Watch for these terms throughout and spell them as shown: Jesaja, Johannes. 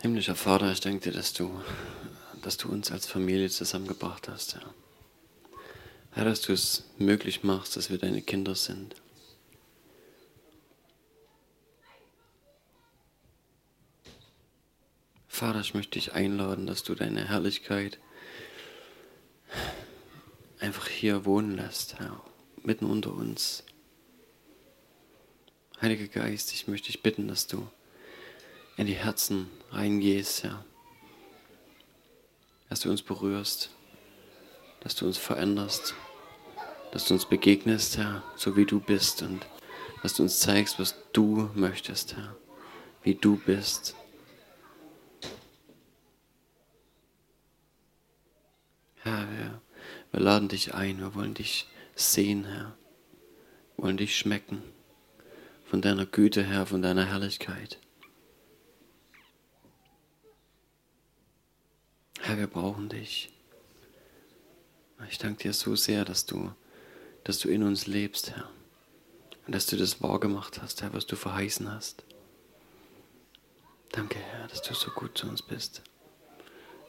Himmlischer Vater, ich danke dir, dass du uns als Familie zusammengebracht hast, Herr. Herr, dass du es möglich machst, dass wir deine Kinder sind. Vater, ich möchte dich einladen, dass du deine Herrlichkeit einfach hier wohnen lässt, Herr, mitten unter uns. Heiliger Geist, ich möchte dich bitten, dass du in die Herzen reingehst, Herr. Dass du uns berührst, dass du uns veränderst, dass du uns begegnest, Herr, so wie du bist und dass du uns zeigst, was du möchtest, Herr, wie du bist. Herr, wir laden dich ein, wir wollen dich sehen, Herr, wir wollen dich schmecken, von deiner Güte, Herr, von deiner Herrlichkeit. Herr, wir brauchen dich. Ich danke dir so sehr, dass du in uns lebst, Herr. Und dass du das wahr gemacht hast, Herr, was du verheißen hast. Danke, Herr, dass du so gut zu uns bist.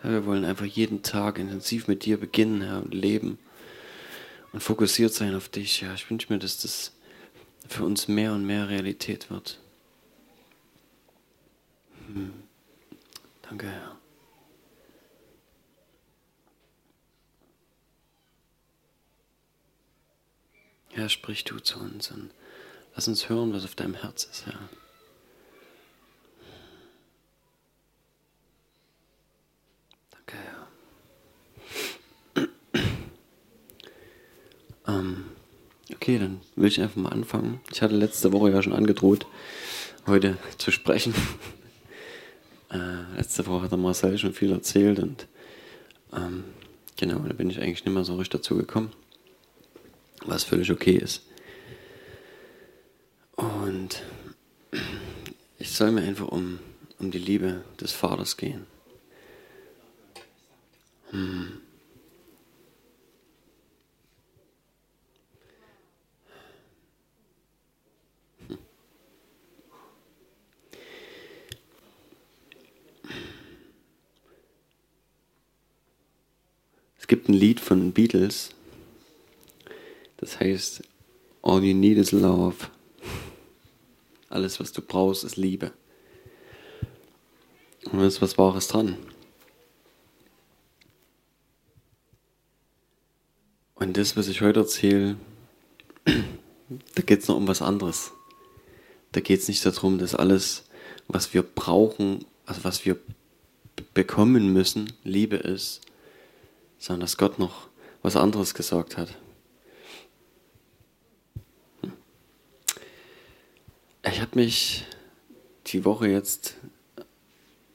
Herr, wir wollen einfach jeden Tag intensiv mit dir beginnen, Herr, und leben. Und fokussiert sein auf dich, Herr. Ich wünsche mir, dass das für uns mehr und mehr Realität wird. Danke, Herr. Herr, sprich du zu uns und lass uns hören, was auf deinem Herz ist, Herr. Danke, Herr. Okay, dann will ich einfach mal anfangen. Ich hatte letzte Woche ja schon angedroht, heute zu sprechen. Letzte Woche hat der Marcel schon viel erzählt und genau, da bin ich eigentlich nicht mehr so richtig dazu gekommen. Was völlig okay ist. Und ich soll mir einfach um die Liebe des Vaters gehen. Es gibt ein Lied von den Beatles, das heißt, all you need is love. Alles, was du brauchst, ist Liebe. Und da ist was Wahres dran. Und das, was ich heute erzähle, da geht es noch um was anderes. Da geht es nicht darum, dass alles, was wir brauchen, also was wir bekommen müssen, Liebe ist, sondern dass Gott noch was anderes gesagt hat. Ich habe mich die Woche jetzt,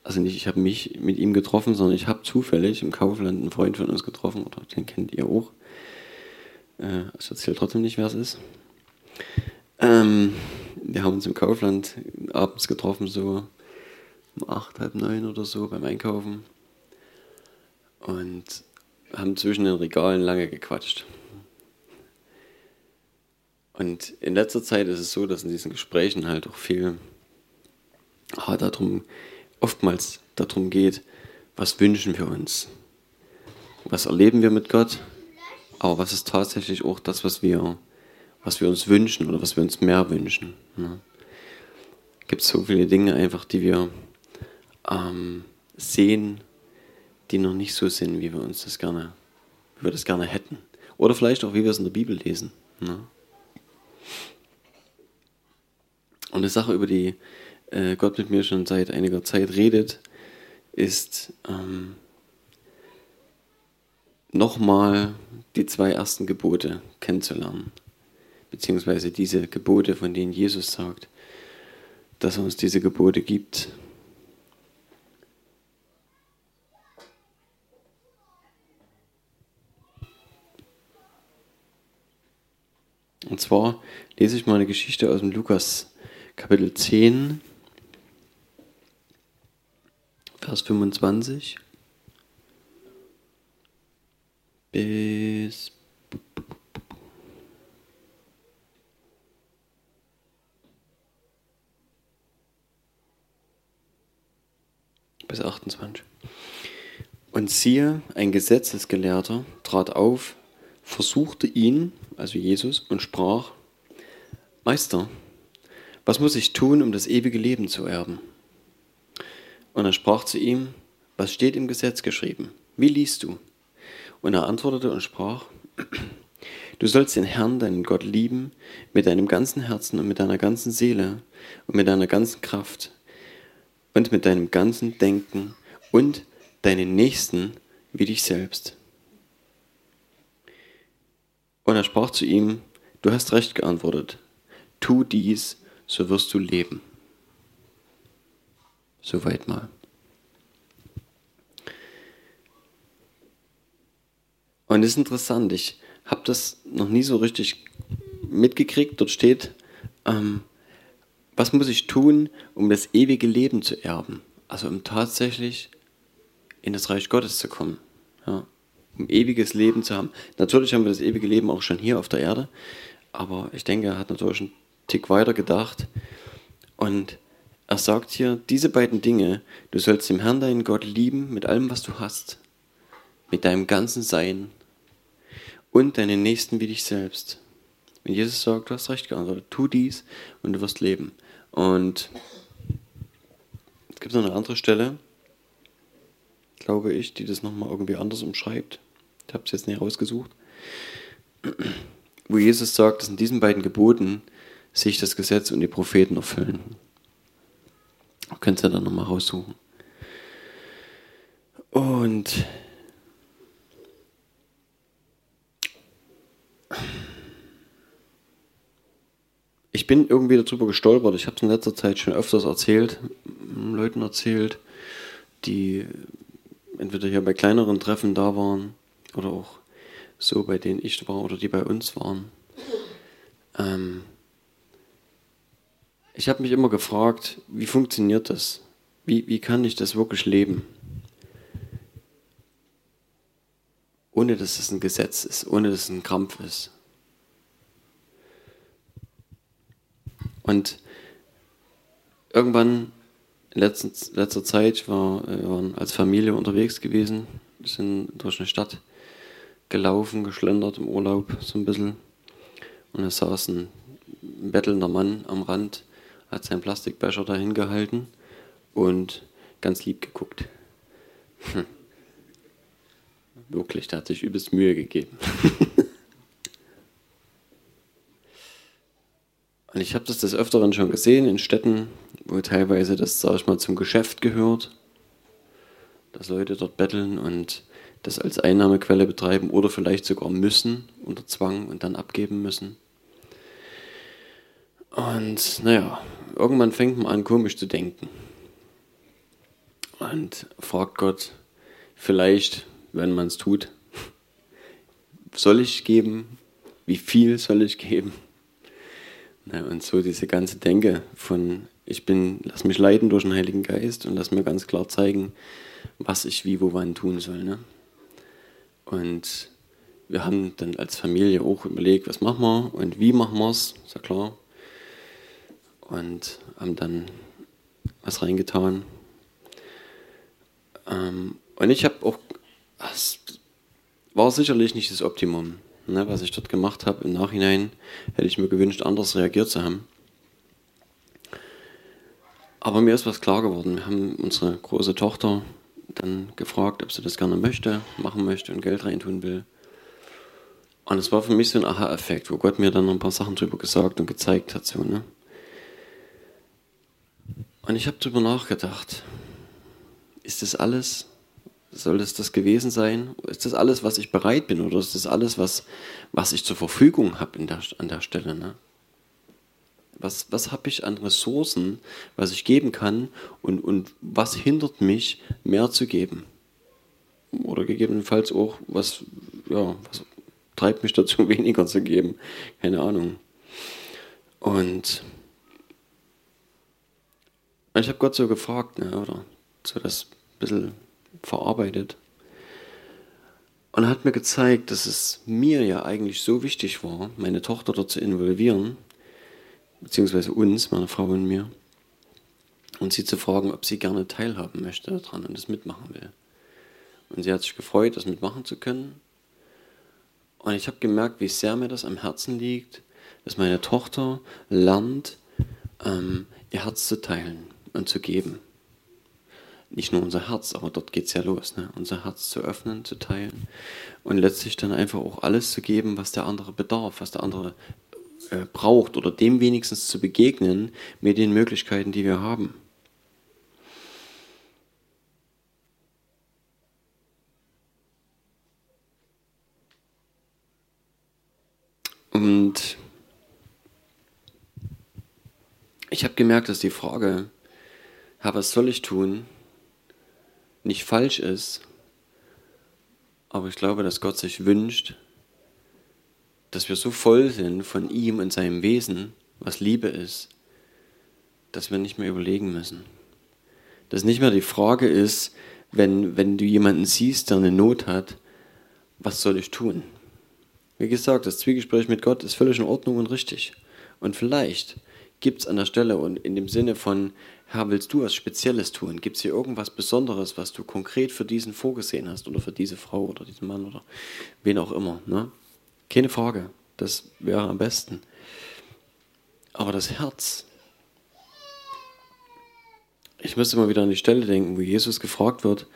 also nicht ich habe mich mit ihm getroffen, sondern ich habe zufällig im Kaufland einen Freund von uns getroffen, oder den kennt ihr auch. Ich erzähle trotzdem nicht, wer es ist. Wir haben uns im Kaufland abends getroffen, so um 8, halb 9 oder so beim Einkaufen. Und haben zwischen den Regalen lange gequatscht. Und in letzter Zeit ist es so, dass in diesen Gesprächen halt auch viel oftmals darum geht, was wünschen wir uns? Was erleben wir mit Gott? Aber was ist tatsächlich auch das, was wir uns wünschen oder was wir uns mehr wünschen? Ne? Es gibt so viele Dinge einfach, die wir sehen, die noch nicht so sind, wie wir das gerne hätten. Oder vielleicht auch, wie wir es in der Bibel lesen. Ne? Und eine Sache, über die Gott mit mir schon seit einiger Zeit redet, ist nochmal die 2 ersten Gebote kennenzulernen. Beziehungsweise diese Gebote, von denen Jesus sagt, dass er uns diese Gebote gibt. Und zwar lese ich mal eine Geschichte aus dem Lukas Kapitel 10, Vers 25 bis bis 28. Und siehe, ein Gesetzesgelehrter trat auf, versuchte ihn, also Jesus, und sprach: Meister, was muss ich tun, um das ewige Leben zu erben? Und er sprach zu ihm: Was steht im Gesetz geschrieben? Wie liest du? Und er antwortete und sprach: Du sollst den Herrn, deinen Gott, lieben, mit deinem ganzen Herzen und mit deiner ganzen Seele und mit deiner ganzen Kraft und mit deinem ganzen Denken und deinen Nächsten wie dich selbst. Und er sprach zu ihm: Du hast recht geantwortet, tu dies, so wirst du leben. Soweit mal. Und das ist interessant, ich habe das noch nie so richtig mitgekriegt. Dort steht, was muss ich tun, um das ewige Leben zu erben? Also um tatsächlich in das Reich Gottes zu kommen, ja? Um ewiges Leben zu haben. Natürlich haben wir das ewige Leben auch schon hier auf der Erde, aber ich denke, er hat natürlich einen Tick weiter gedacht. Und er sagt hier, diese beiden Dinge, du sollst den Herrn, deinen Gott, lieben mit allem, was du hast, mit deinem ganzen Sein und deinen Nächsten wie dich selbst. Und Jesus sagt, du hast recht geantwortet, tu dies und du wirst leben. Und es gibt noch eine andere Stelle, glaube ich, die das nochmal irgendwie anders umschreibt. Ich habe es jetzt nicht rausgesucht. Wo Jesus sagt, dass in diesen beiden Geboten sich das Gesetz und die Propheten erfüllen. Könnt ihr dann nochmal raussuchen. Und ich bin irgendwie darüber gestolpert. Ich habe es in letzter Zeit schon öfters erzählt, Leuten erzählt, die entweder hier bei kleineren Treffen da waren oder auch so, bei denen ich war oder die bei uns waren. Ich habe mich immer gefragt, wie funktioniert das? Wie kann ich das wirklich leben? Ohne dass es ein Gesetz ist, ohne dass es ein Krampf ist. Und irgendwann, in letzter Zeit, waren als Familie unterwegs gewesen, sind durch eine Stadt gelaufen, geschlendert im Urlaub so ein bisschen. Und da saß ein bettelnder Mann am Rand, hat seinen Plastikbecher dahin gehalten und ganz lieb geguckt. Wirklich, der hat sich übelst Mühe gegeben. Und ich habe das des Öfteren schon gesehen in Städten, wo teilweise das, sag ich mal, zum Geschäft gehört, dass Leute dort betteln und das als Einnahmequelle betreiben oder vielleicht sogar müssen, unter Zwang, und dann abgeben müssen. Und naja, irgendwann fängt man an, komisch zu denken. Und fragt Gott, vielleicht, wenn man es tut, soll ich geben? Wie viel soll ich geben? Na, und so diese ganze Denke von, lass mich leiten durch den Heiligen Geist und lass mir ganz klar zeigen, was ich wie, wo, wann tun soll. Ne? Und wir haben dann als Familie auch überlegt, was machen wir und wie machen wir es, ist ja klar. Und haben dann was reingetan. Und ich habe auch, es war sicherlich nicht das Optimum, ne, was ich dort gemacht habe. Im Nachhinein hätte ich mir gewünscht, anders reagiert zu haben. Aber mir ist was klar geworden. Wir haben unsere große Tochter dann gefragt, ob sie das gerne machen möchte und Geld reintun will. Und es war für mich so ein Aha-Effekt, wo Gott mir dann noch ein paar Sachen drüber gesagt und gezeigt hat. So, ne? Und ich habe drüber nachgedacht. Ist das alles? Soll das gewesen sein? Ist das alles, was ich bereit bin? Oder ist das alles, was ich zur Verfügung habe an der Stelle? Ne? Was habe ich an Ressourcen, was ich geben kann? Und was hindert mich, mehr zu geben? Oder gegebenenfalls auch, was treibt mich dazu, weniger zu geben? Keine Ahnung. Und ich habe Gott so gefragt, ne, oder so das ein bisschen verarbeitet. Und er hat mir gezeigt, dass es mir ja eigentlich so wichtig war, meine Tochter dort zu involvieren, beziehungsweise uns, meine Frau und mir, und sie zu fragen, ob sie gerne teilhaben möchte daran und es mitmachen will. Und sie hat sich gefreut, das mitmachen zu können. Und ich habe gemerkt, wie sehr mir das am Herzen liegt, dass meine Tochter lernt, ihr Herz zu teilen und zu geben. Nicht nur unser Herz, aber dort geht es ja los, ne? Unser Herz zu öffnen, zu teilen und letztlich dann einfach auch alles zu geben, was der andere bedarf, was der andere braucht oder dem wenigstens zu begegnen mit den Möglichkeiten, die wir haben. Und ich habe gemerkt, dass die Frage, was soll ich tun, nicht falsch ist, aber ich glaube, dass Gott sich wünscht, dass wir so voll sind von ihm und seinem Wesen, was Liebe ist, dass wir nicht mehr überlegen müssen. Dass nicht mehr die Frage ist, wenn du jemanden siehst, der eine Not hat, was soll ich tun? Wie gesagt, das Zwiegespräch mit Gott ist völlig in Ordnung und richtig. Und vielleicht gibt es an der Stelle und in dem Sinne von, Herr, willst du was Spezielles tun? Gibt es hier irgendwas Besonderes, was du konkret für diesen vorgesehen hast oder für diese Frau oder diesen Mann oder wen auch immer? Ne? Keine Frage, das wäre am besten. Aber das Herz, ich müsste mal wieder an die Stelle denken, wo Jesus gefragt wird,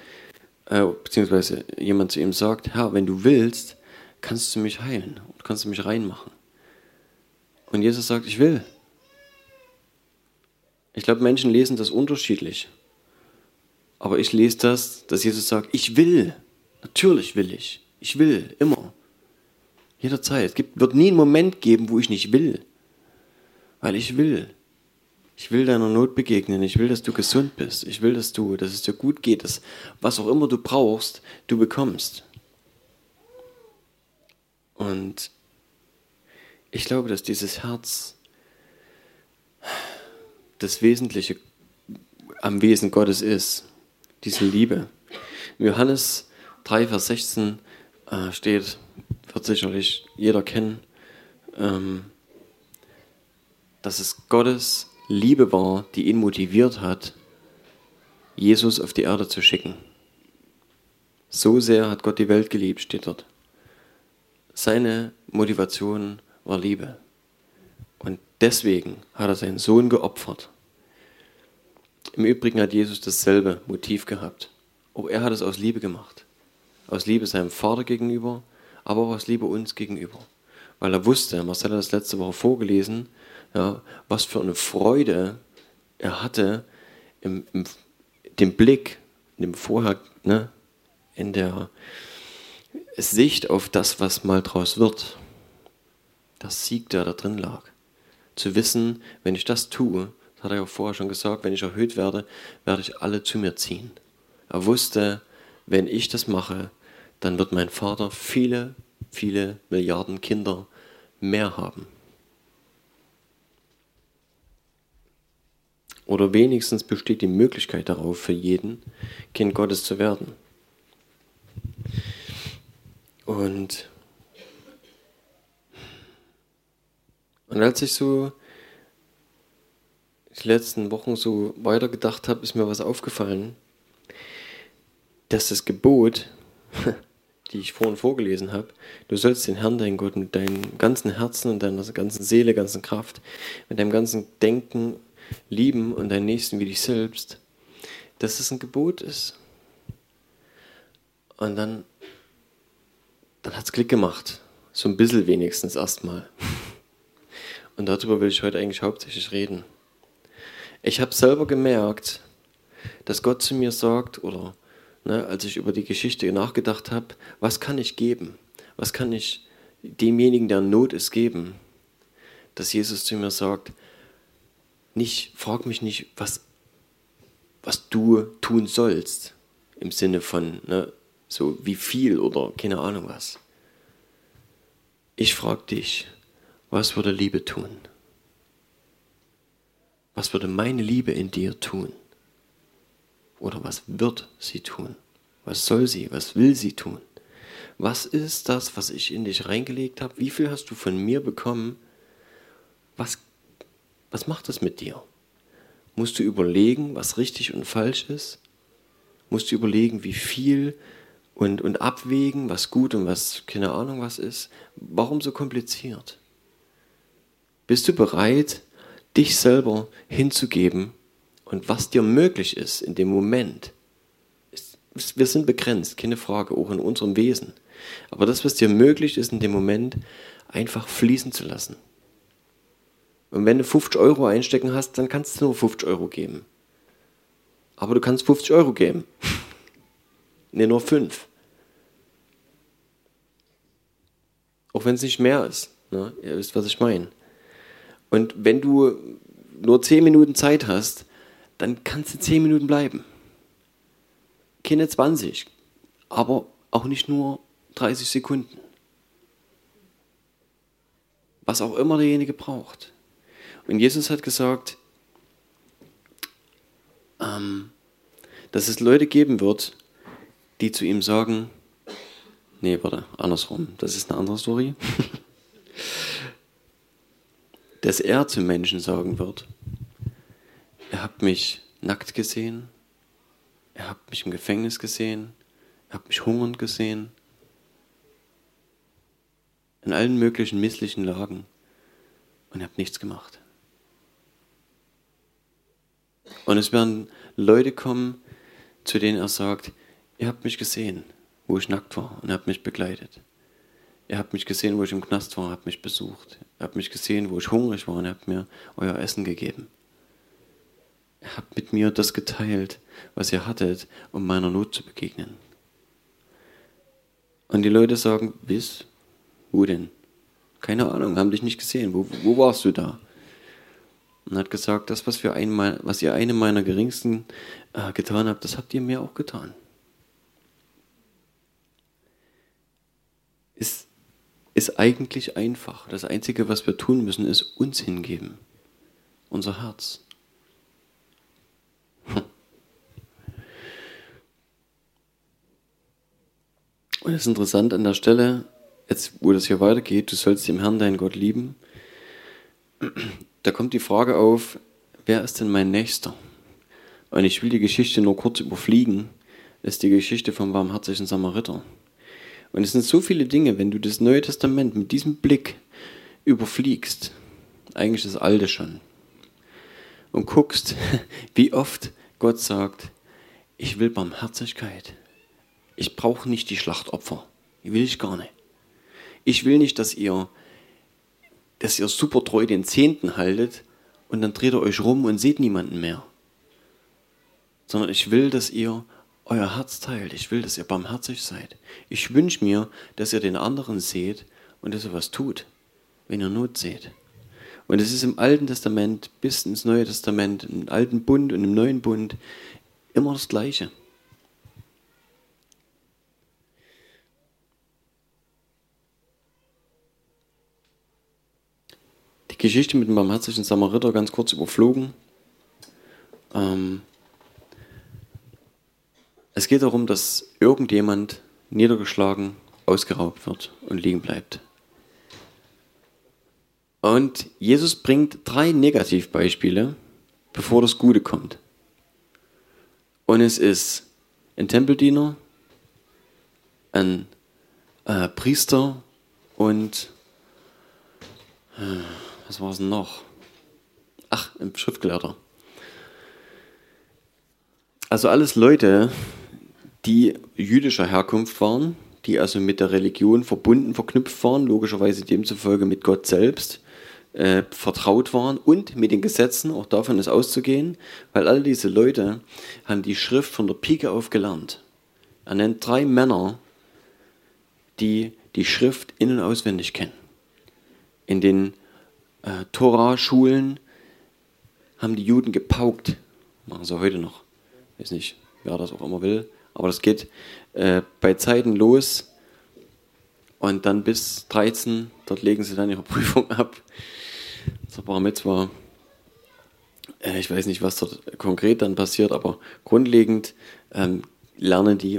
beziehungsweise jemand zu ihm sagt, Herr, wenn du willst, kannst du mich heilen und kannst du mich reinmachen. Und Jesus sagt, ich will. Ich glaube, Menschen lesen das unterschiedlich. Aber ich lese das, dass Jesus sagt, ich will. Natürlich will ich. Ich will, immer. Jederzeit. Es wird nie einen Moment geben, wo ich nicht will. Weil ich will. Ich will deiner Not begegnen. Ich will, dass du gesund bist. Ich will, dass es dir gut geht. Dass was auch immer du brauchst, du bekommst. Und ich glaube, dass dieses Herz das Wesentliche am Wesen Gottes ist, diese Liebe. In Johannes 3, Vers 16 steht, wird sicherlich jeder kennen, dass es Gottes Liebe war, die ihn motiviert hat, Jesus auf die Erde zu schicken. So sehr hat Gott die Welt geliebt, steht dort. Seine Motivation war Liebe. Und deswegen hat er seinen Sohn geopfert. Im Übrigen hat Jesus dasselbe Motiv gehabt. Auch er hat es aus Liebe gemacht. Aus Liebe seinem Vater gegenüber, aber auch aus Liebe uns gegenüber. Weil er wusste, Marcel hat das letzte Woche vorgelesen, ja, was für eine Freude er hatte, im Blick, im Vorher, ne, in der Sicht auf das, was mal draus wird. Das Sieg, der da drin lag. Zu wissen, wenn ich das tue, das hat er ja vorher schon gesagt, wenn ich erhöht werde, werde ich alle zu mir ziehen. Er wusste, wenn ich das mache, dann wird mein Vater viele, viele Milliarden Kinder mehr haben. Oder wenigstens besteht die Möglichkeit darauf, für jeden Kind Gottes zu werden. Und als ich so die letzten Wochen so weitergedacht habe, ist mir was aufgefallen, dass das Gebot, die ich vorhin vorgelesen habe, du sollst den Herrn, deinen Gott, mit deinem ganzen Herzen und deiner ganzen Seele, ganzen Kraft, mit deinem ganzen Denken lieben und deinen Nächsten wie dich selbst, dass es ein Gebot ist. Und dann hat es Klick gemacht. So ein bisschen wenigstens erstmal. Und darüber will ich heute eigentlich hauptsächlich reden. Ich habe selber gemerkt, dass Gott zu mir sagt, oder ne, als ich über die Geschichte nachgedacht habe, was kann ich geben? Was kann ich demjenigen, der in Not ist, geben? Dass Jesus zu mir sagt, frag mich nicht, was du tun sollst, im Sinne von ne, so wie viel oder keine Ahnung was. Ich frage dich, was würde Liebe tun? Was würde meine Liebe in dir tun? Oder was wird sie tun? Was soll sie? Was will sie tun? Was ist das, was ich in dich reingelegt habe? Wie viel hast du von mir bekommen? Was macht das mit dir? Musst du überlegen, was richtig und falsch ist? Musst du überlegen, wie viel und abwägen, was gut und was, keine Ahnung, was ist? Warum so kompliziert? Bist du bereit, dich selber hinzugeben? Und was dir möglich ist in dem Moment, wir sind begrenzt, keine Frage, auch in unserem Wesen. Aber das, was dir möglich ist in dem Moment, einfach fließen zu lassen. Und wenn du 50 Euro einstecken hast, dann kannst du nur 50 Euro geben. Aber du kannst 50 Euro geben. Ne, nur 5. Auch wenn es nicht mehr ist. Ne? Ihr wisst, was ich meine. Und wenn du nur 10 Minuten Zeit hast, dann kannst du 10 Minuten bleiben. Keine 20, aber auch nicht nur 30 Sekunden. Was auch immer derjenige braucht. Und Jesus hat gesagt, dass es Leute geben wird, die zu ihm sagen, nee, warte, andersrum, das ist eine andere Story. Dass er zu Menschen sagen wird, ihr habt mich nackt gesehen, ihr habt mich im Gefängnis gesehen, ihr habt mich hungernd gesehen. In allen möglichen misslichen Lagen. Und ihr habt nichts gemacht. Und es werden Leute kommen, zu denen er sagt, ihr habt mich gesehen, wo ich nackt war und ihr habt mich begleitet. Ihr habt mich gesehen, wo ich im Knast war und habt mich besucht. Ihr habt mich gesehen, wo ich hungrig war und ihr habt mir euer Essen gegeben. Ihr habt mit mir das geteilt, was ihr hattet, um meiner Not zu begegnen. Und die Leute sagen, bis, wo denn? Keine Ahnung, haben dich nicht gesehen. Wo warst du da? Und hat gesagt, das, was ihr einem meiner Geringsten getan habt, das habt ihr mir auch getan. Ist eigentlich einfach. Das Einzige, was wir tun müssen, ist uns hingeben. Unser Herz. Und es ist interessant an der Stelle, jetzt wo das hier weitergeht, du sollst den Herrn, deinen Gott, lieben. Da kommt die Frage auf, wer ist denn mein Nächster? Und ich will die Geschichte nur kurz überfliegen. Das ist die Geschichte vom barmherzigen Samariter. Und es sind so viele Dinge, wenn du das Neue Testament mit diesem Blick überfliegst, eigentlich das Alte schon, und guckst, wie oft Gott sagt, ich will Barmherzigkeit. Ich brauche nicht die Schlachtopfer. Die will ich gar nicht. Ich will nicht, dass ihr super treu den Zehnten haltet und dann dreht ihr euch rum und seht niemanden mehr. Sondern ich will, dass ihr euer Herz teilt. Ich will, dass ihr barmherzig seid. Ich wünsche mir, dass ihr den anderen seht und dass ihr was tut, wenn ihr Not seht. Und es ist im Alten Testament bis ins Neue Testament, im Alten Bund und im Neuen Bund immer das Gleiche. Die Geschichte mit dem barmherzigen Samariter ganz kurz überflogen. Es geht darum, dass irgendjemand niedergeschlagen, ausgeraubt wird und liegen bleibt. Und Jesus bringt 3 Negativbeispiele, bevor das Gute kommt. Und es ist ein Tempeldiener, ein Priester und was war es denn noch? Ach, ein Schriftgelehrter. Also alles Leute, die jüdischer Herkunft waren, die also mit der Religion verbunden, verknüpft waren, logischerweise demzufolge mit Gott selbst vertraut waren und mit den Gesetzen, auch davon ist auszugehen, weil all diese Leute haben die Schrift von der Pike auf gelernt. Er nennt 3 Männer, die die Schrift in- und auswendig kennen. In den Torah-Schulen haben die Juden gepaukt, machen sie heute noch. Ich weiß nicht, wer das auch immer will, aber das geht bei Zeiten los und dann bis 13, dort legen sie dann ihre Prüfung ab. Das war mit zwar, ich weiß nicht, was dort konkret dann passiert, aber grundlegend lernen die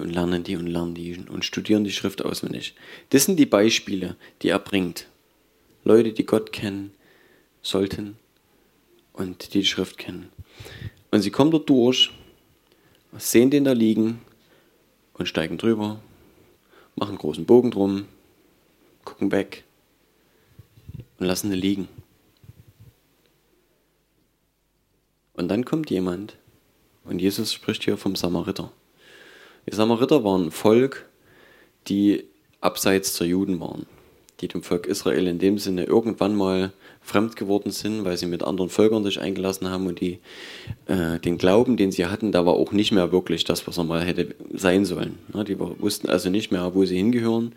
und studieren die Schrift auswendig. Das sind die Beispiele, die er bringt. Leute, die Gott kennen sollten und die Schrift kennen. Und sie kommen dort durch, sehen den da liegen und steigen drüber, machen einen großen Bogen drum, gucken weg und lassen den liegen. Und dann kommt jemand, und Jesus spricht hier vom Samariter. Die Samariter waren ein Volk, die abseits der Juden waren, die dem Volk Israel in dem Sinne irgendwann mal fremd geworden sind, weil sie mit anderen Völkern sich eingelassen haben und die den Glauben, den sie hatten, da war auch nicht mehr wirklich das, was er mal hätte sein sollen. Ja, die wussten also nicht mehr, wo sie hingehören,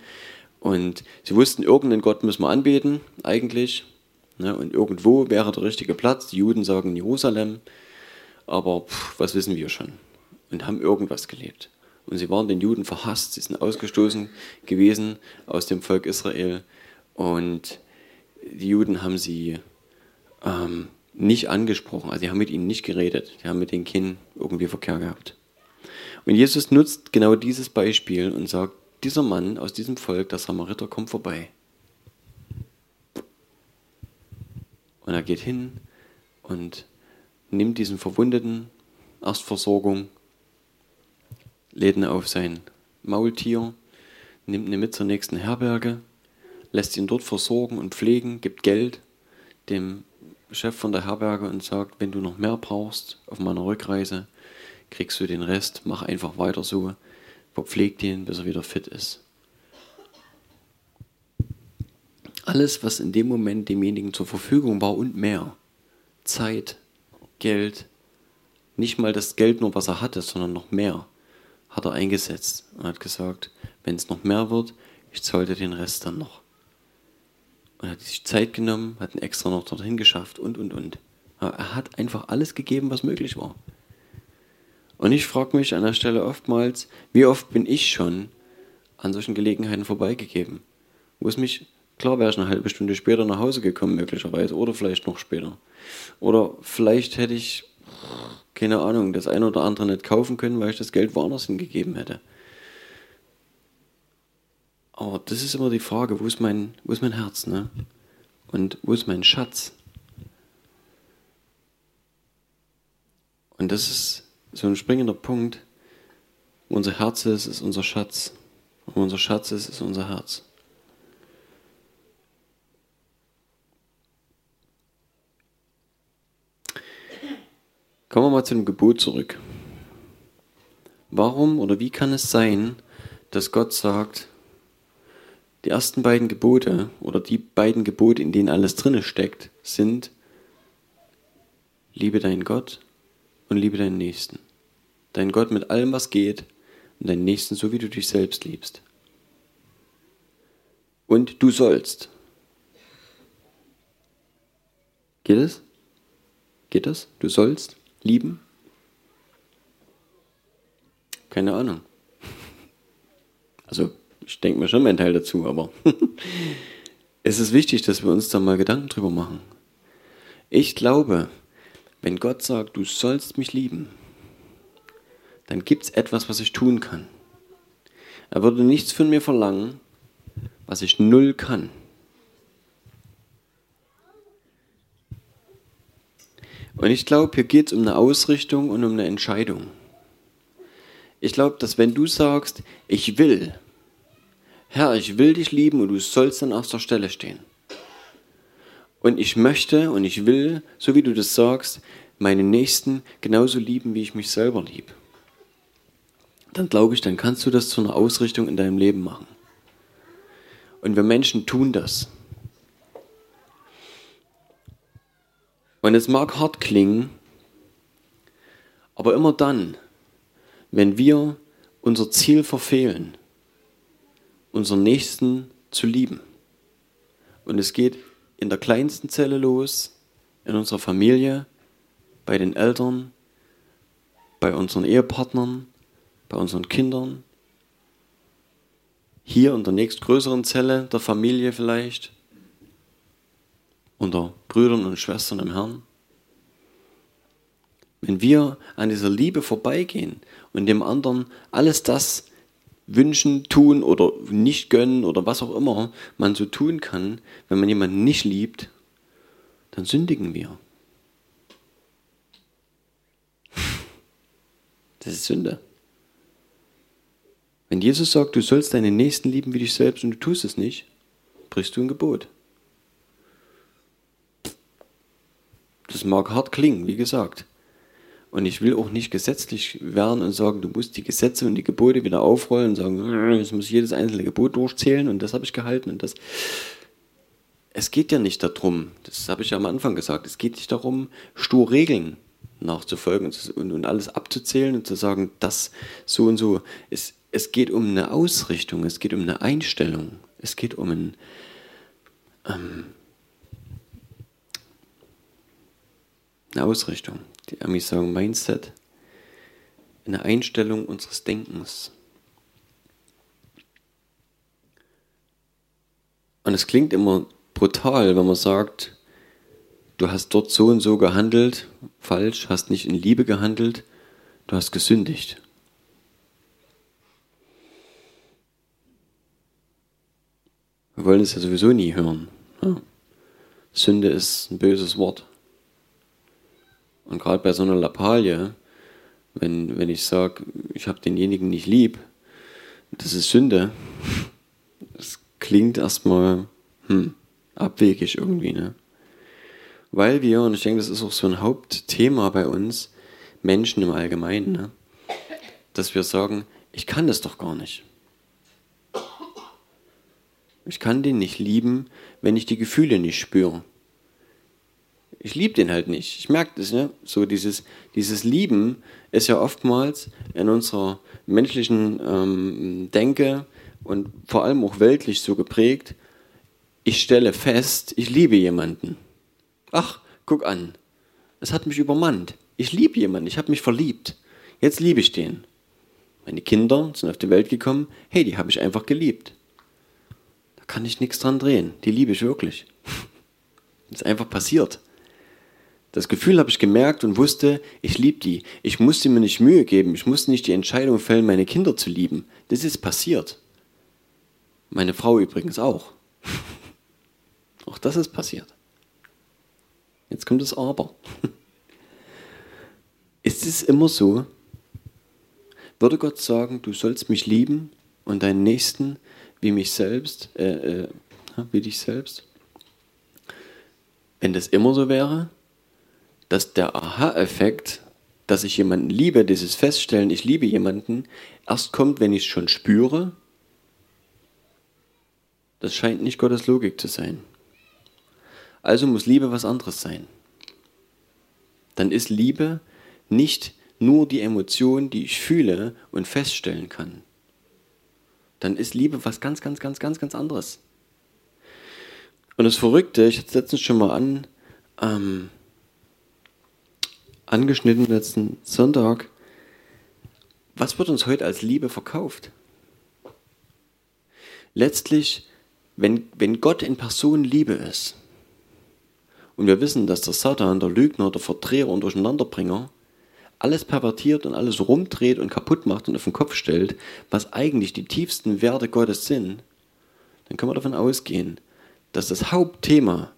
und sie wussten, irgendeinen Gott müssen wir anbeten eigentlich. Und irgendwo wäre der richtige Platz. Die Juden sagen Jerusalem, aber was wissen wir schon? Und haben irgendwas gelebt. Und sie waren den Juden verhasst, sie sind ausgestoßen gewesen aus dem Volk Israel. Und die Juden haben sie nicht angesprochen, also sie haben mit ihnen nicht geredet. Die haben mit den Kindern irgendwie Verkehr gehabt. Und Jesus nutzt genau dieses Beispiel und sagt, dieser Mann aus diesem Volk, der Samariter, kommt vorbei. Und er geht hin und nimmt diesen Verwundeten, Erstversorgung, lädt ihn auf sein Maultier, nimmt ihn mit zur nächsten Herberge, lässt ihn dort versorgen und pflegen, gibt Geld dem Chef von der Herberge und sagt, wenn du noch mehr brauchst auf meiner Rückreise, kriegst du den Rest, mach einfach weiter so, verpflegt ihn, bis er wieder fit ist. Alles, was in dem Moment demjenigen zur Verfügung war und mehr. Zeit, Geld, nicht mal das Geld nur, was er hatte, sondern noch mehr, hat er eingesetzt. Er hat gesagt, wenn es noch mehr wird, ich zollte den Rest dann noch. Und er hat sich Zeit genommen, hat ihn extra noch dorthin geschafft und. Er hat einfach alles gegeben, was möglich war. Und ich frage mich an der Stelle oftmals, wie oft bin ich schon an solchen Gelegenheiten vorbeigegeben, wo es mich... Klar wäre ich eine halbe Stunde später nach Hause gekommen möglicherweise, oder vielleicht noch später. Oder vielleicht hätte ich, keine Ahnung, das eine oder andere nicht kaufen können, weil ich das Geld woanders hingegeben hätte. Aber das ist immer die Frage, wo ist mein Herz, ne? Und wo ist mein Schatz? Und das ist so ein springender Punkt. Wo unser Herz ist unser Schatz. Und wo unser Schatz ist unser Herz. Kommen wir mal zu dem Gebot zurück. Warum oder wie kann es sein, dass Gott sagt, die ersten beiden Gebote oder die beiden Gebote, in denen alles drin steckt, sind liebe deinen Gott und liebe deinen Nächsten. Dein Gott mit allem, was geht, und deinen Nächsten, so wie du dich selbst liebst. Und du sollst. Geht es? Geht das? Du sollst? Lieben? Keine Ahnung. Also, ich denke mir schon meinen Teil dazu, aber es ist wichtig, dass wir uns da mal Gedanken drüber machen. Ich glaube, wenn Gott sagt, du sollst mich lieben, dann gibt es etwas, was ich tun kann. Er würde nichts von mir verlangen, was ich null kann. Und ich glaube, hier geht es um eine Ausrichtung und um eine Entscheidung. Ich glaube, dass wenn du sagst, ich will, Herr, ich will dich lieben und du sollst dann auf der Stelle stehen. Und ich möchte und ich will, so wie du das sagst, meine Nächsten genauso lieben, wie ich mich selber liebe. Dann glaube ich, dann kannst du das zu einer Ausrichtung in deinem Leben machen. Und wir Menschen tun das. Und es mag hart klingen, aber immer dann, wenn wir unser Ziel verfehlen, unseren Nächsten zu lieben. Und es geht in der kleinsten Zelle los, in unserer Familie, bei den Eltern, bei unseren Ehepartnern, bei unseren Kindern, hier in der nächstgrößeren Zelle der Familie vielleicht, unter Brüdern und Schwestern im Herrn. Wenn wir an dieser Liebe vorbeigehen und dem anderen alles das wünschen, tun oder nicht gönnen oder was auch immer man so tun kann, wenn man jemanden nicht liebt, dann sündigen wir. Das ist Sünde. Wenn Jesus sagt, du sollst deinen Nächsten lieben wie dich selbst und du tust es nicht, brichst du ein Gebot. Das mag hart klingen, wie gesagt. Und ich will auch nicht gesetzlich werden und sagen, du musst die Gesetze und die Gebote wieder aufrollen und sagen, jetzt muss ich jedes einzelne Gebot durchzählen und das habe ich gehalten und das. Es geht ja nicht darum, das habe ich ja am Anfang gesagt, es geht nicht darum, stur Regeln nachzufolgen und alles abzuzählen und zu sagen, das so und so ist. Es geht um eine Ausrichtung, es geht um eine Einstellung, es geht um ein eine Ausrichtung. Die Amis sagen Mindset, eine Einstellung unseres Denkens. Und es klingt immer brutal, wenn man sagt, du hast dort so und so gehandelt, falsch, hast nicht in Liebe gehandelt, du hast gesündigt. Wir wollen es ja sowieso nie hören. Ja. Sünde ist ein böses Wort. Und gerade bei so einer Lappalie, wenn ich sage, ich habe denjenigen nicht lieb, das ist Sünde, das klingt erstmal abwegig irgendwie. Ne? Weil wir, und ich denke, das ist auch so ein Hauptthema bei uns, Menschen im Allgemeinen, ne? Dass wir sagen, ich kann das doch gar nicht. Ich kann den nicht lieben, wenn ich die Gefühle nicht spüre. Ich liebe den halt nicht. Ich merke das, ne? So dieses Lieben ist ja oftmals in unserer menschlichen Denke und vor allem auch weltlich so geprägt. Ich stelle fest, ich liebe jemanden. Ach, guck an. Es hat mich übermannt. Ich liebe jemanden. Ich habe mich verliebt. Jetzt liebe ich den. Meine Kinder sind auf die Welt gekommen. Hey, die habe ich einfach geliebt. Kann ich nichts dran drehen. Die liebe ich wirklich. Das ist einfach passiert. Das Gefühl habe ich gemerkt und wusste, ich liebe die. Ich musste mir nicht Mühe geben. Ich musste nicht die Entscheidung fällen, meine Kinder zu lieben. Das ist passiert. Meine Frau übrigens auch. Auch das ist passiert. Jetzt kommt das Aber. Ist es immer so? Würde Gott sagen, du sollst mich lieben und deinen Nächsten wie mich selbst, wie dich selbst. Wenn das immer so wäre, dass der Aha-Effekt, dass ich jemanden liebe, dieses Feststellen, ich liebe jemanden, erst kommt, wenn ich es schon spüre, das scheint nicht Gottes Logik zu sein. Also muss Liebe was anderes sein. Dann ist Liebe nicht nur die Emotion, die ich fühle und feststellen kann. Dann ist Liebe was ganz, ganz, ganz, ganz, ganz anderes. Und das Verrückte, ich hatte es letztens schon mal angeschnitten, letzten Sonntag, was wird uns heute als Liebe verkauft? Letztlich, wenn Gott in Person Liebe ist, und wir wissen, dass der Satan, der Lügner, der Verdreher und Durcheinanderbringer alles pervertiert und alles rumdreht und kaputt macht und auf den Kopf stellt, was eigentlich die tiefsten Werte Gottes sind, dann können wir davon ausgehen, dass das Hauptthema,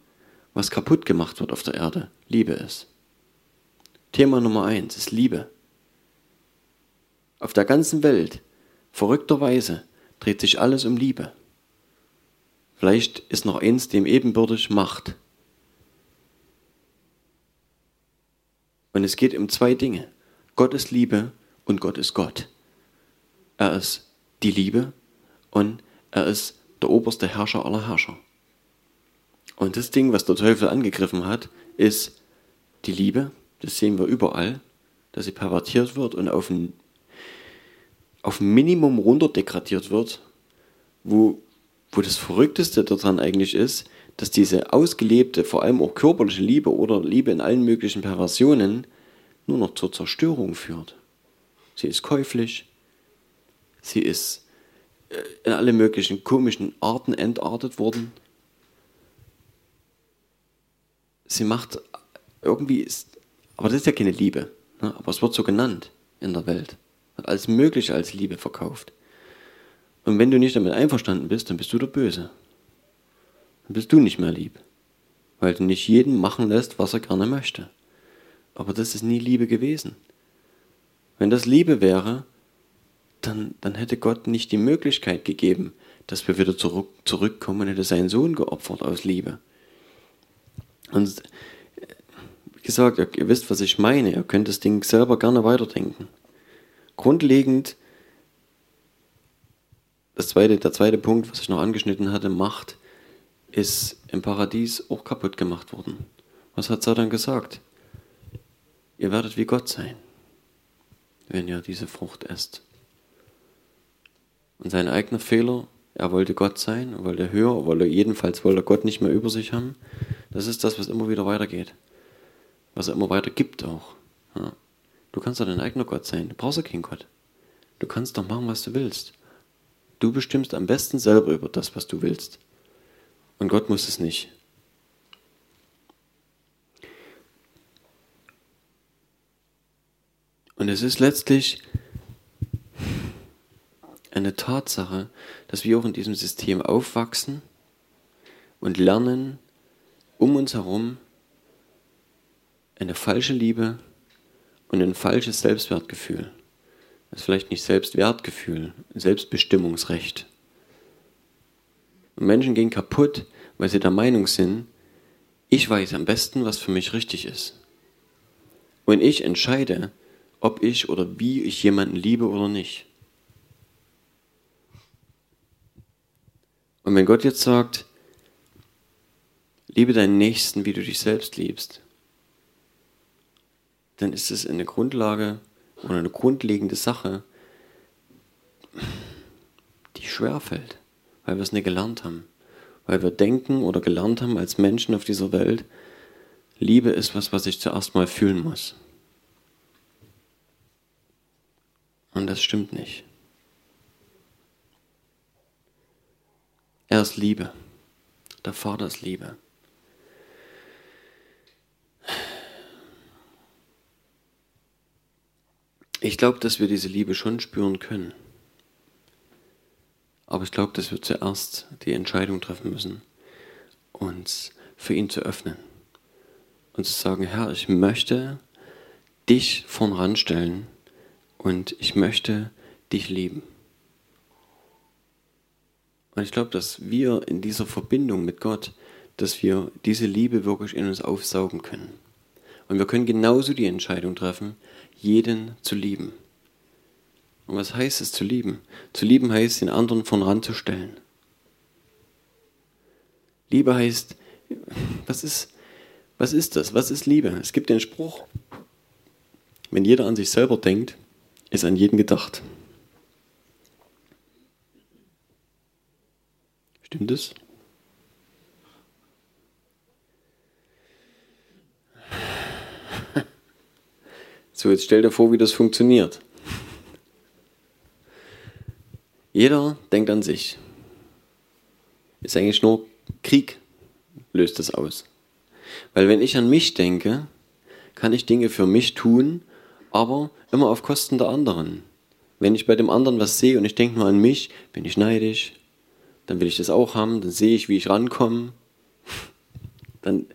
was kaputt gemacht wird auf der Erde, Liebe ist. Thema Nummer 1 ist Liebe. Auf der ganzen Welt, verrückterweise, dreht sich alles um Liebe. Vielleicht ist noch eins dem ebenbürtig Macht. Und es geht um zwei Dinge. Gott ist Liebe und Gott ist Gott. Er ist die Liebe und er ist der oberste Herrscher aller Herrscher. Und das Ding, was der Teufel angegriffen hat, ist die Liebe. Das sehen wir überall, dass sie pervertiert wird und auf ein Minimum runterdegradiert wird, wo das Verrückteste daran eigentlich ist, dass diese ausgelebte, vor allem auch körperliche Liebe oder Liebe in allen möglichen Perversionen nur noch zur Zerstörung führt. Sie ist käuflich, sie ist in alle möglichen komischen Arten entartet worden. Sie macht irgendwie, aber das ist ja keine Liebe, ne? Aber es wird so genannt in der Welt, als möglich als Liebe verkauft. Und wenn du nicht damit einverstanden bist, dann bist du der Böse. Dann bist du nicht mehr lieb, weil du nicht jeden machen lässt, was er gerne möchte. Aber das ist nie Liebe gewesen. Wenn das Liebe wäre, dann hätte Gott nicht die Möglichkeit gegeben, dass wir wieder zurückkommen und hätte seinen Sohn geopfert aus Liebe. Und wie gesagt, ihr wisst, was ich meine. Ihr könnt das Ding selber gerne weiterdenken. Grundlegend, der zweite Punkt, was ich noch angeschnitten hatte, Macht, ist im Paradies auch kaputt gemacht worden. Was hat Satan gesagt? Ihr werdet wie Gott sein, wenn ihr diese Frucht esst. Und sein eigener Fehler, er wollte Gott sein, er wollte höher, jedenfalls wollte er Gott nicht mehr über sich haben. Das ist das, was immer wieder weitergeht. Was er immer weiter gibt auch. Ja. Du kannst doch dein eigener Gott sein, du brauchst ja keinen Gott. Du kannst doch machen, was du willst. Du bestimmst am besten selber über das, was du willst. Und Gott muss es nicht. Und es ist letztlich eine Tatsache, dass wir auch in diesem System aufwachsen und lernen, um uns herum eine falsche Liebe und ein falsches Selbstwertgefühl. Das ist vielleicht nicht Selbstwertgefühl, Selbstbestimmungsrecht. Und Menschen gehen kaputt, weil sie der Meinung sind, ich weiß am besten, was für mich richtig ist. Und ich entscheide, ob ich oder wie ich jemanden liebe oder nicht. Und wenn Gott jetzt sagt, liebe deinen Nächsten, wie du dich selbst liebst, dann ist es eine Grundlage oder eine grundlegende Sache, die schwerfällt, weil wir es nicht gelernt haben. Weil wir denken oder gelernt haben als Menschen auf dieser Welt, Liebe ist was ich zuerst mal fühlen muss. Und das stimmt nicht. Er ist Liebe. Der Vater ist Liebe. Ich glaube, dass wir diese Liebe schon spüren können. Aber ich glaube, dass wir zuerst die Entscheidung treffen müssen, uns für ihn zu öffnen. Und zu sagen, Herr, ich möchte dich vorn ranstellen und ich möchte dich lieben. Und ich glaube, dass wir in dieser Verbindung mit Gott, dass wir diese Liebe wirklich in uns aufsaugen können. Und wir können genauso die Entscheidung treffen, jeden zu lieben. Und was heißt es zu lieben? Zu lieben heißt, den anderen voranzustellen. Liebe heißt, was ist das? Was ist Liebe? Es gibt den Spruch, wenn jeder an sich selber denkt, ist an jeden gedacht. Stimmt es? So, jetzt stell dir vor, wie das funktioniert. Jeder denkt an sich. Ist eigentlich nur Krieg, löst das aus. Weil wenn ich an mich denke, kann ich Dinge für mich tun, aber immer auf Kosten der anderen. Wenn ich bei dem anderen was sehe und ich denke nur an mich, bin ich neidisch, dann will ich das auch haben, dann sehe ich, wie ich rankomme. Dann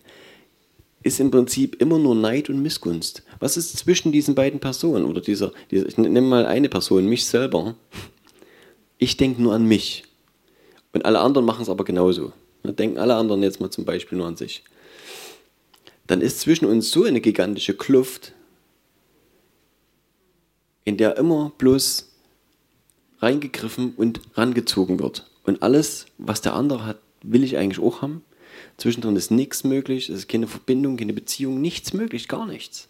ist im Prinzip immer nur Neid und Missgunst. Was ist zwischen diesen beiden Personen? Oder ich nehme mal eine Person, mich selber. Ich denke nur an mich. Und alle anderen machen es aber genauso. Da denken alle anderen jetzt mal zum Beispiel nur an sich. Dann ist zwischen uns so eine gigantische Kluft, in der immer bloß reingegriffen und rangezogen wird. Und alles, was der andere hat, will ich eigentlich auch haben. Zwischendrin ist nichts möglich, es ist keine Verbindung, keine Beziehung, nichts möglich, gar nichts.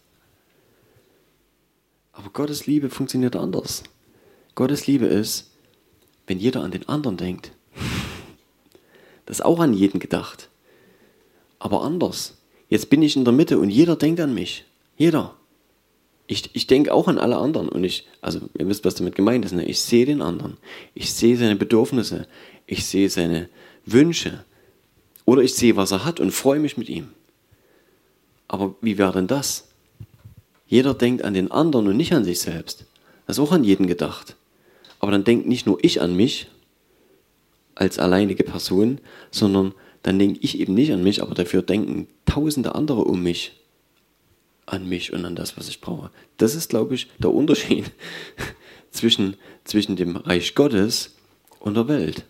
Aber Gottes Liebe funktioniert anders. Gottes Liebe ist, wenn jeder an den anderen denkt. Das ist auch an jeden gedacht. Aber anders. Jetzt bin ich in der Mitte und jeder denkt an mich. Jeder. Ich denke auch an alle anderen. Und ihr wisst, was damit gemeint ist. Ne? Ich sehe den anderen. Ich sehe seine Bedürfnisse. Ich sehe seine Wünsche. Oder ich sehe, was er hat und freue mich mit ihm. Aber wie wäre denn das? Jeder denkt an den anderen und nicht an sich selbst. Das ist auch an jeden gedacht. Aber dann denkt nicht nur ich an mich als alleinige Person, sondern dann denke ich eben nicht an mich, aber dafür denken tausende andere um mich an mich und an das, was ich brauche. Das ist, glaube ich, der Unterschied zwischen dem Reich Gottes und der Welt.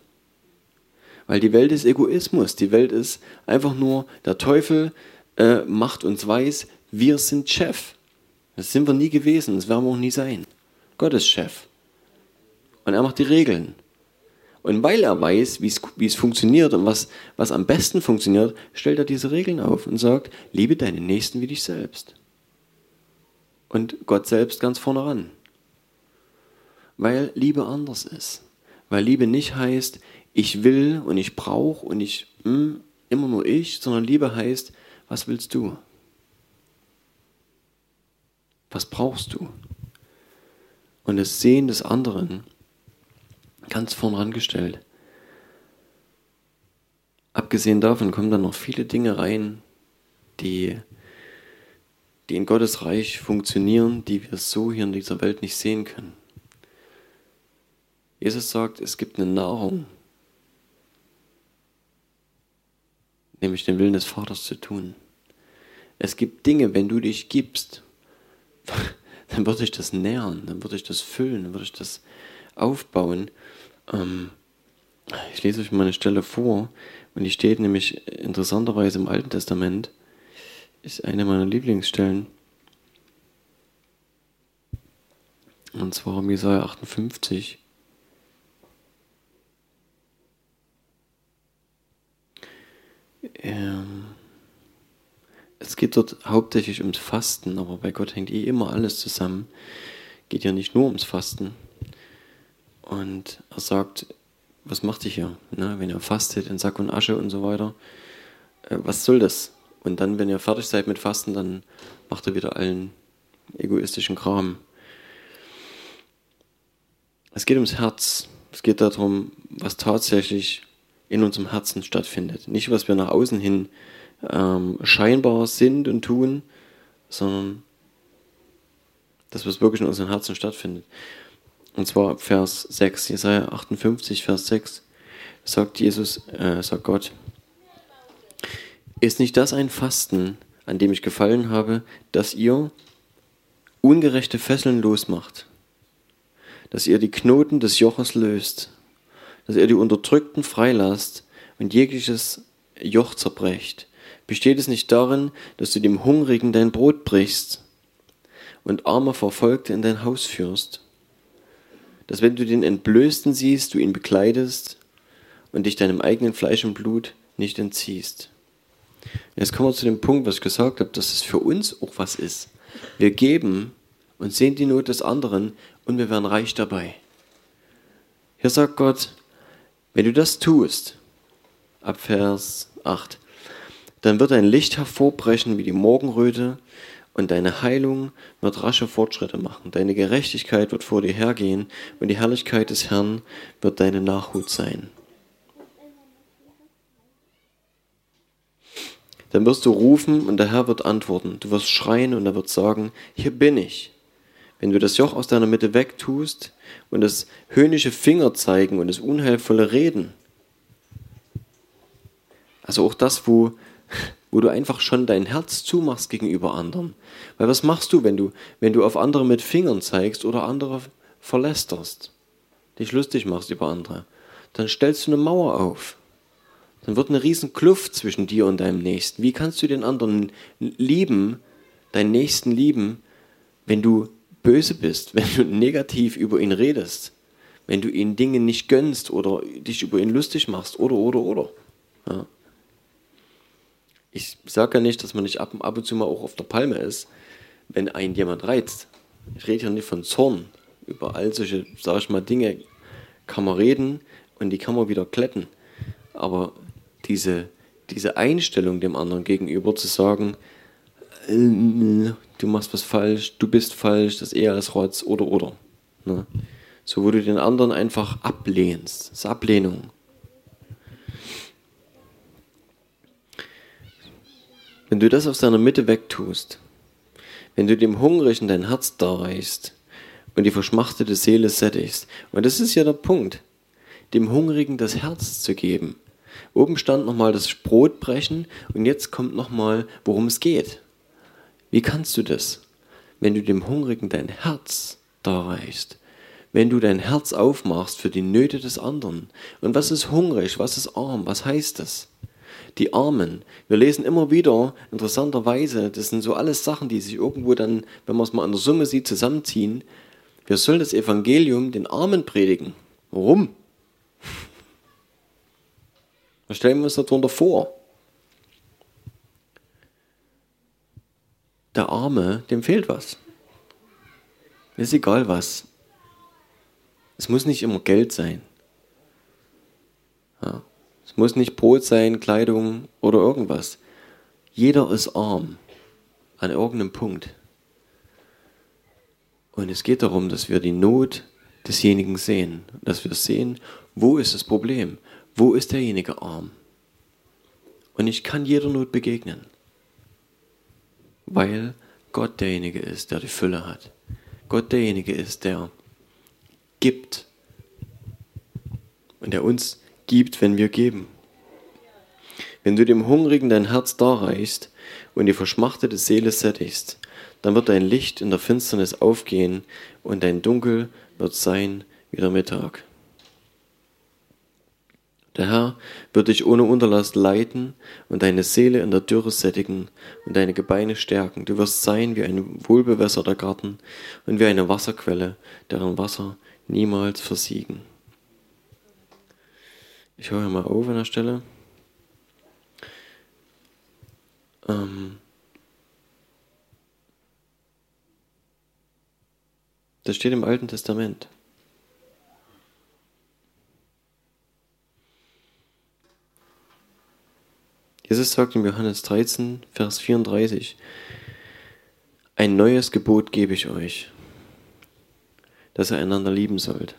Weil die Welt ist Egoismus, die Welt ist einfach nur, der Teufel macht uns weiß, wir sind Chef. Das sind wir nie gewesen, das werden wir auch nie sein. Gott ist Chef. Und er macht die Regeln. Und weil er weiß, wie es funktioniert und was am besten funktioniert, stellt er diese Regeln auf und sagt, liebe deinen Nächsten wie dich selbst. Und Gott selbst ganz vorne ran. Weil Liebe anders ist. Weil Liebe nicht heißt, ich will und ich brauche und immer nur ich, sondern Liebe heißt, was willst du? Was brauchst du? Und das Sehen des anderen ganz vorn rangestellt. Abgesehen davon kommen dann noch viele Dinge rein, die in Gottes Reich funktionieren, die wir so hier in dieser Welt nicht sehen können. Jesus sagt, es gibt eine Nahrung, nämlich den Willen des Vaters zu tun. Es gibt Dinge, wenn du dich gibst, dann wird dich das nähren, dann wird dich das füllen, dann wird dich das aufbauen. Ich lese euch mal eine Stelle vor, und die steht nämlich interessanterweise im Alten Testament, ist eine meiner Lieblingsstellen. Und zwar im Jesaja 58. Es geht dort hauptsächlich ums Fasten, aber bei Gott hängt immer alles zusammen. Geht ja nicht nur ums Fasten. Und er sagt, was macht ihr hier? Na, wenn ihr fastet in Sack und Asche und so weiter, was soll das? Und dann, wenn ihr fertig seid mit Fasten, dann macht ihr wieder allen egoistischen Kram. Es geht ums Herz. Es geht darum, was tatsächlich in unserem Herzen stattfindet. Nicht, was wir nach außen hin scheinbar sind und tun, sondern das, was wirklich in unserem Herzen stattfindet. Und zwar Vers 6, Jesaja 58, Vers 6, sagt Jesus, sagt Gott, ist nicht das ein Fasten, an dem ich gefallen habe, dass ihr ungerechte Fesseln losmacht, dass ihr die Knoten des Joches löst, dass ihr die Unterdrückten freilasst und jegliches Joch zerbrecht? Besteht es nicht darin, dass du dem Hungrigen dein Brot brichst und arme Verfolgte in dein Haus führst? Dass wenn du den Entblößten siehst, du ihn bekleidest und dich deinem eigenen Fleisch und Blut nicht entziehst. Jetzt kommen wir zu dem Punkt, was ich gesagt habe, dass es für uns auch was ist. Wir geben und sehen die Not des anderen und wir werden reich dabei. Hier sagt Gott, wenn du das tust, ab Vers 8, dann wird dein Licht hervorbrechen wie die Morgenröte und deine Heilung wird rasche Fortschritte machen. Deine Gerechtigkeit wird vor dir hergehen und die Herrlichkeit des Herrn wird deine Nachhut sein. Dann wirst du rufen und der Herr wird antworten. Du wirst schreien und er wird sagen, hier bin ich. Wenn du das Joch aus deiner Mitte wegtust und das höhnische Finger zeigen und das unheilvolle Reden, also auch das, wo du einfach schon dein Herz zumachst gegenüber anderen. Weil was machst du, wenn du auf andere mit Fingern zeigst oder andere verlästerst, dich lustig machst über andere? Dann stellst du eine Mauer auf. Dann wird eine riesen Kluft zwischen dir und deinem Nächsten. Wie kannst du den anderen lieben, deinen Nächsten lieben, wenn du böse bist, wenn du negativ über ihn redest, wenn du ihm Dinge nicht gönnst oder dich über ihn lustig machst oder. Ja. Ich sage ja nicht, dass man nicht ab und zu mal auch auf der Palme ist, wenn einen jemand reizt. Ich rede hier nicht von Zorn. Über all solche, sage ich mal, Dinge kann man reden und die kann man wieder glätten. Aber diese Einstellung dem anderen gegenüber zu sagen, du machst was falsch, du bist falsch, das ist eher als Rotz oder. Ne? So, wo du den anderen einfach ablehnst. Das ist Ablehnung. Wenn du das aus deiner Mitte wegtust, wenn du dem Hungrigen dein Herz darreichst und die verschmachtete Seele sättigst, und das ist ja der Punkt, dem Hungrigen das Herz zu geben. Oben stand nochmal das Brotbrechen und jetzt kommt nochmal, worum es geht. Wie kannst du das, wenn du dem Hungrigen dein Herz darreichst? Wenn du dein Herz aufmachst für die Nöte des anderen. Und was ist hungrig? Was ist arm? Was heißt das? Die Armen. Wir lesen immer wieder, interessanterweise, das sind so alles Sachen, die sich irgendwo dann, wenn man es mal in der Summe sieht, zusammenziehen. Wir sollen das Evangelium den Armen predigen. Warum? Was stellen wir uns darunter vor? Der Arme, dem fehlt was. Ist egal was. Es muss nicht immer Geld sein. Ja. Es muss nicht Brot sein, Kleidung oder irgendwas. Jeder ist arm an irgendeinem Punkt. Und es geht darum, dass wir die Not desjenigen sehen. Dass wir sehen, wo ist das Problem? Wo ist derjenige arm? Und ich kann jeder Not begegnen. Weil Gott derjenige ist, der die Fülle hat. Gott derjenige ist, der gibt. Und der uns gibt, wenn wir geben. Wenn du dem Hungrigen dein Herz darreichst und die verschmachtete Seele sättigst, dann wird dein Licht in der Finsternis aufgehen und dein Dunkel wird sein wie der Mittag. Der Herr wird dich ohne Unterlass leiten und deine Seele in der Dürre sättigen und deine Gebeine stärken. Du wirst sein wie ein wohlbewässerter Garten und wie eine Wasserquelle, deren Wasser niemals versiegen. Ich höre mal auf an der Stelle. Das steht im Alten Testament. Jesus sagt in Johannes 13, Vers 34, ein neues Gebot gebe ich euch, dass ihr einander lieben sollt.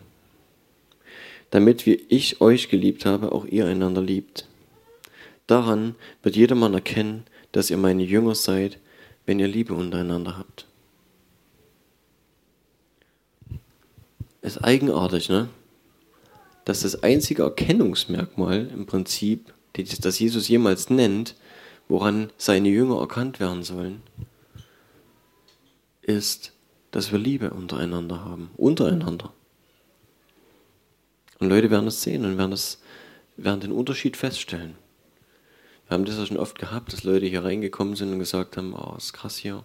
Damit wie ich euch geliebt habe, auch ihr einander liebt. Daran wird jedermann erkennen, dass ihr meine Jünger seid, wenn ihr Liebe untereinander habt. Ist eigenartig, ne? Dass das einzige Erkennungsmerkmal im Prinzip, das Jesus jemals nennt, woran seine Jünger erkannt werden sollen, ist, dass wir Liebe untereinander haben. Untereinander. Und Leute werden es sehen und werden den Unterschied feststellen. Wir haben das ja schon oft gehabt, dass Leute hier reingekommen sind und gesagt haben, oh, ist krass hier,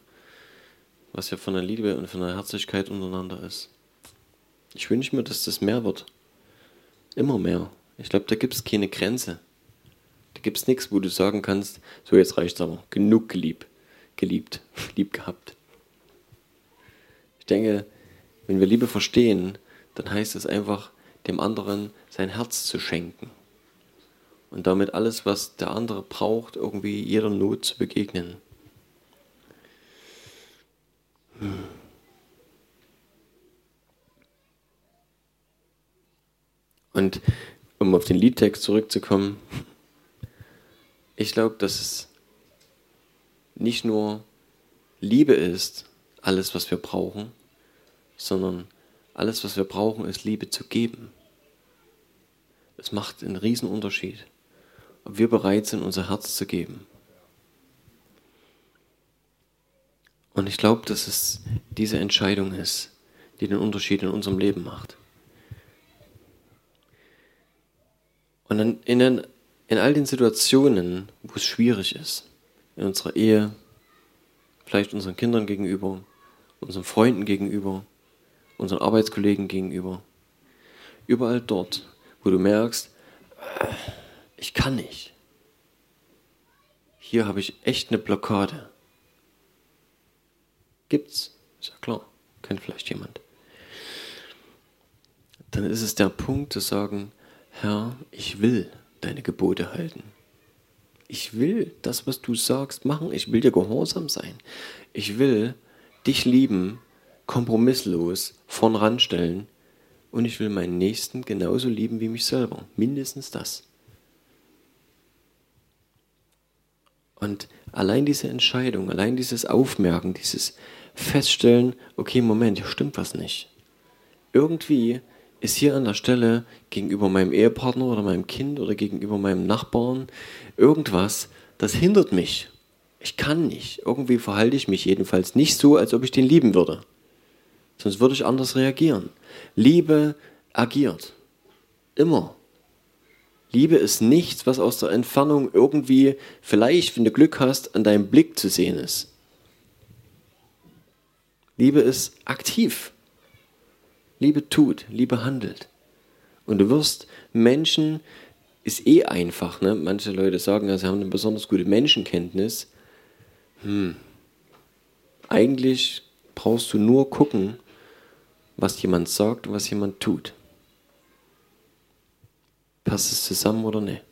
was hier von der Liebe und von der Herzlichkeit untereinander ist. Ich wünsche mir, dass das mehr wird. Immer mehr. Ich glaube, da gibt es keine Grenze. Da gibt es nichts, wo du sagen kannst, so jetzt reicht es aber, genug lieb gehabt. Ich denke, wenn wir Liebe verstehen, dann heißt es einfach, dem anderen sein Herz zu schenken und damit alles, was der andere braucht, irgendwie jeder Not zu begegnen. Und um auf den Liedtext zurückzukommen, ich glaube, dass es nicht nur Liebe ist, alles, was wir brauchen, sondern alles, was wir brauchen, ist Liebe zu geben. Es macht einen riesen Unterschied, ob wir bereit sind, unser Herz zu geben. Und ich glaube, dass es diese Entscheidung ist, die den Unterschied in unserem Leben macht. Und dann in all den Situationen, wo es schwierig ist, in unserer Ehe, vielleicht unseren Kindern gegenüber, unseren Freunden gegenüber, unseren Arbeitskollegen gegenüber. Überall dort, wo du merkst, ich kann nicht. Hier habe ich echt eine Blockade. Gibt's, ist ja klar, kennt vielleicht jemand. Dann ist es der Punkt zu sagen, Herr, ich will deine Gebote halten. Ich will das, was du sagst, machen. Ich will dir gehorsam sein. Ich will dich lieben, kompromisslos vorn ranstellen und ich will meinen Nächsten genauso lieben wie mich selber. Mindestens das. Und allein diese Entscheidung, allein dieses Aufmerken, dieses Feststellen, okay, Moment, hier stimmt was nicht. Irgendwie ist hier an der Stelle gegenüber meinem Ehepartner oder meinem Kind oder gegenüber meinem Nachbarn irgendwas, das hindert mich. Ich kann nicht. Irgendwie verhalte ich mich jedenfalls nicht so, als ob ich den lieben würde. Sonst würde ich anders reagieren. Liebe agiert. Immer. Liebe ist nichts, was aus der Entfernung irgendwie, vielleicht, wenn du Glück hast, an deinem Blick zu sehen ist. Liebe ist aktiv. Liebe tut, Liebe handelt. Und du wirst Menschen, ist eh einfach, ne? Manche Leute sagen, ja, sie haben eine besonders gute Menschenkenntnis. Eigentlich brauchst du nur gucken, was jemand sagt und was jemand tut. Passt es zusammen oder nicht?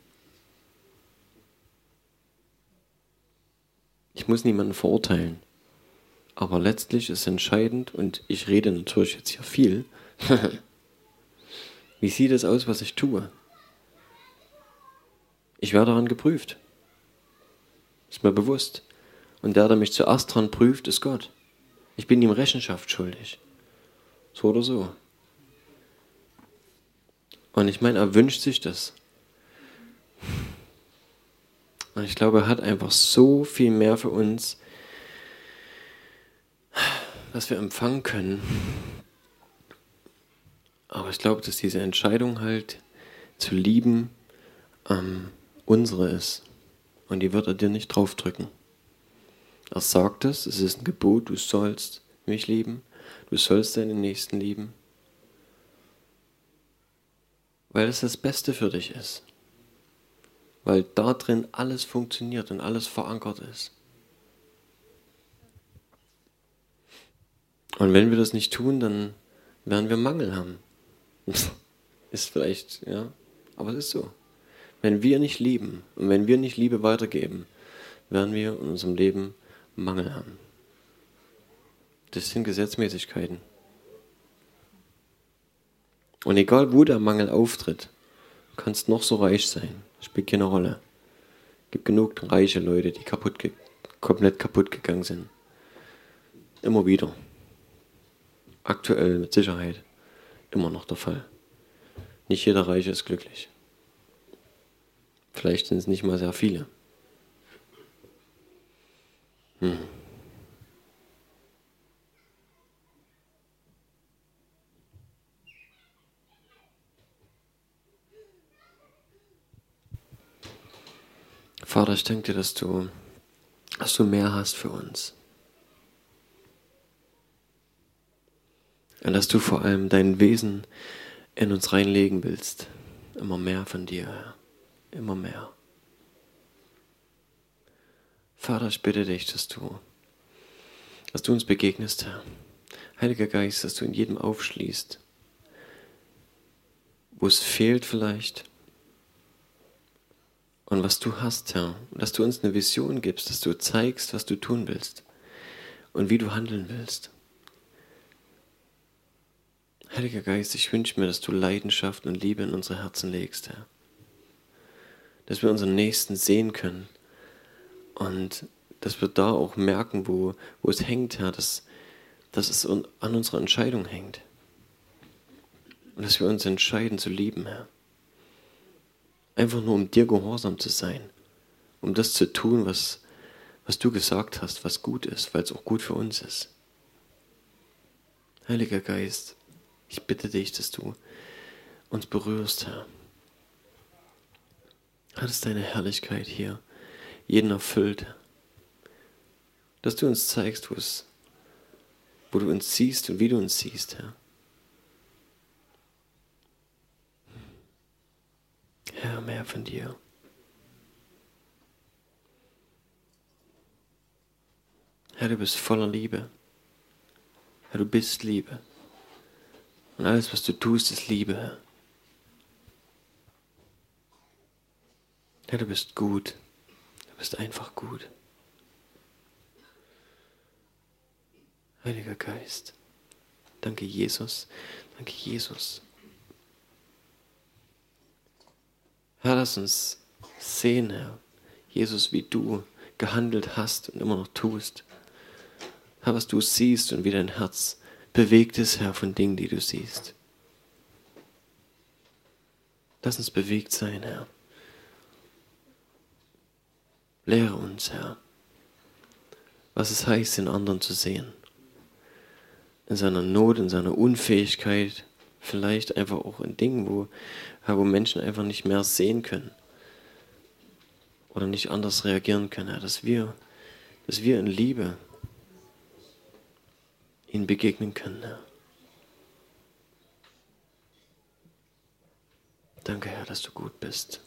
Ich muss niemanden verurteilen. Aber letztlich ist entscheidend, und ich rede natürlich jetzt hier viel, wie sieht es aus, was ich tue? Ich werde daran geprüft. Ist mir bewusst. Und der mich zuerst daran prüft, ist Gott. Ich bin ihm Rechenschaft schuldig. So oder so. Und ich meine, er wünscht sich das. Und ich glaube, er hat einfach so viel mehr für uns, was wir empfangen können. Aber ich glaube, dass diese Entscheidung halt zu lieben unsere ist. Und die wird er dir nicht draufdrücken. Er sagt es, es ist ein Gebot, du sollst mich lieben, du sollst deinen Nächsten lieben. Weil es das Beste für dich ist. Weil da drin alles funktioniert und alles verankert ist. Und wenn wir das nicht tun, dann werden wir Mangel haben. Ist vielleicht, ja, aber es ist so. Wenn wir nicht lieben und wenn wir nicht Liebe weitergeben, werden wir in unserem Leben Mangel haben. Das sind Gesetzmäßigkeiten. Und egal wo der Mangel auftritt, du kannst noch so reich sein. Spielt keine Rolle. Es gibt genug reiche Leute, die komplett kaputt gegangen sind. Immer wieder. Aktuell mit Sicherheit immer noch der Fall. Nicht jeder Reiche ist glücklich. Vielleicht sind es nicht mal sehr viele. Vater, ich danke dir, dass du mehr hast für uns. Und dass du vor allem dein Wesen in uns reinlegen willst. Immer mehr von dir, Herr. Immer mehr. Vater, ich bitte dich, dass du uns begegnest, Herr. Heiliger Geist, dass du in jedem aufschließt, wo es fehlt vielleicht. Und was du hast, Herr, dass du uns eine Vision gibst, dass du zeigst, was du tun willst und wie du handeln willst. Heiliger Geist, ich wünsche mir, dass du Leidenschaft und Liebe in unsere Herzen legst, Herr. Dass wir unseren Nächsten sehen können und dass wir da auch merken, wo es hängt, Herr, dass es an unserer Entscheidung hängt. Und dass wir uns entscheiden zu lieben, Herr. Einfach nur, um dir gehorsam zu sein. Um das zu tun, was du gesagt hast, was gut ist, weil es auch gut für uns ist. Heiliger Geist, ich bitte dich, dass du uns berührst, Herr. Dass deine Herrlichkeit hier jeden erfüllt. Dass du uns zeigst, wo du uns siehst und wie du uns siehst, Herr. Herr, mehr von dir. Herr, du bist voller Liebe. Herr, du bist Liebe. Und alles, was du tust, ist Liebe, Herr. Herr, du bist gut. Du bist einfach gut. Heiliger Geist. Danke, Jesus. Danke, Jesus. Herr, lass uns sehen, Herr, Jesus, wie du gehandelt hast und immer noch tust. Herr, was du siehst und wie dein Herz bewegt ist, Herr, von Dingen, die du siehst. Lass uns bewegt sein, Herr. Lehre uns, Herr, was es heißt, den anderen zu sehen. In seiner Not, in seiner Unfähigkeit, vielleicht einfach auch in Dingen, wo Menschen einfach nicht mehr sehen können oder nicht anders reagieren können. Ja, dass wir in Liebe ihnen begegnen können. Ja. Danke, Herr, dass du gut bist.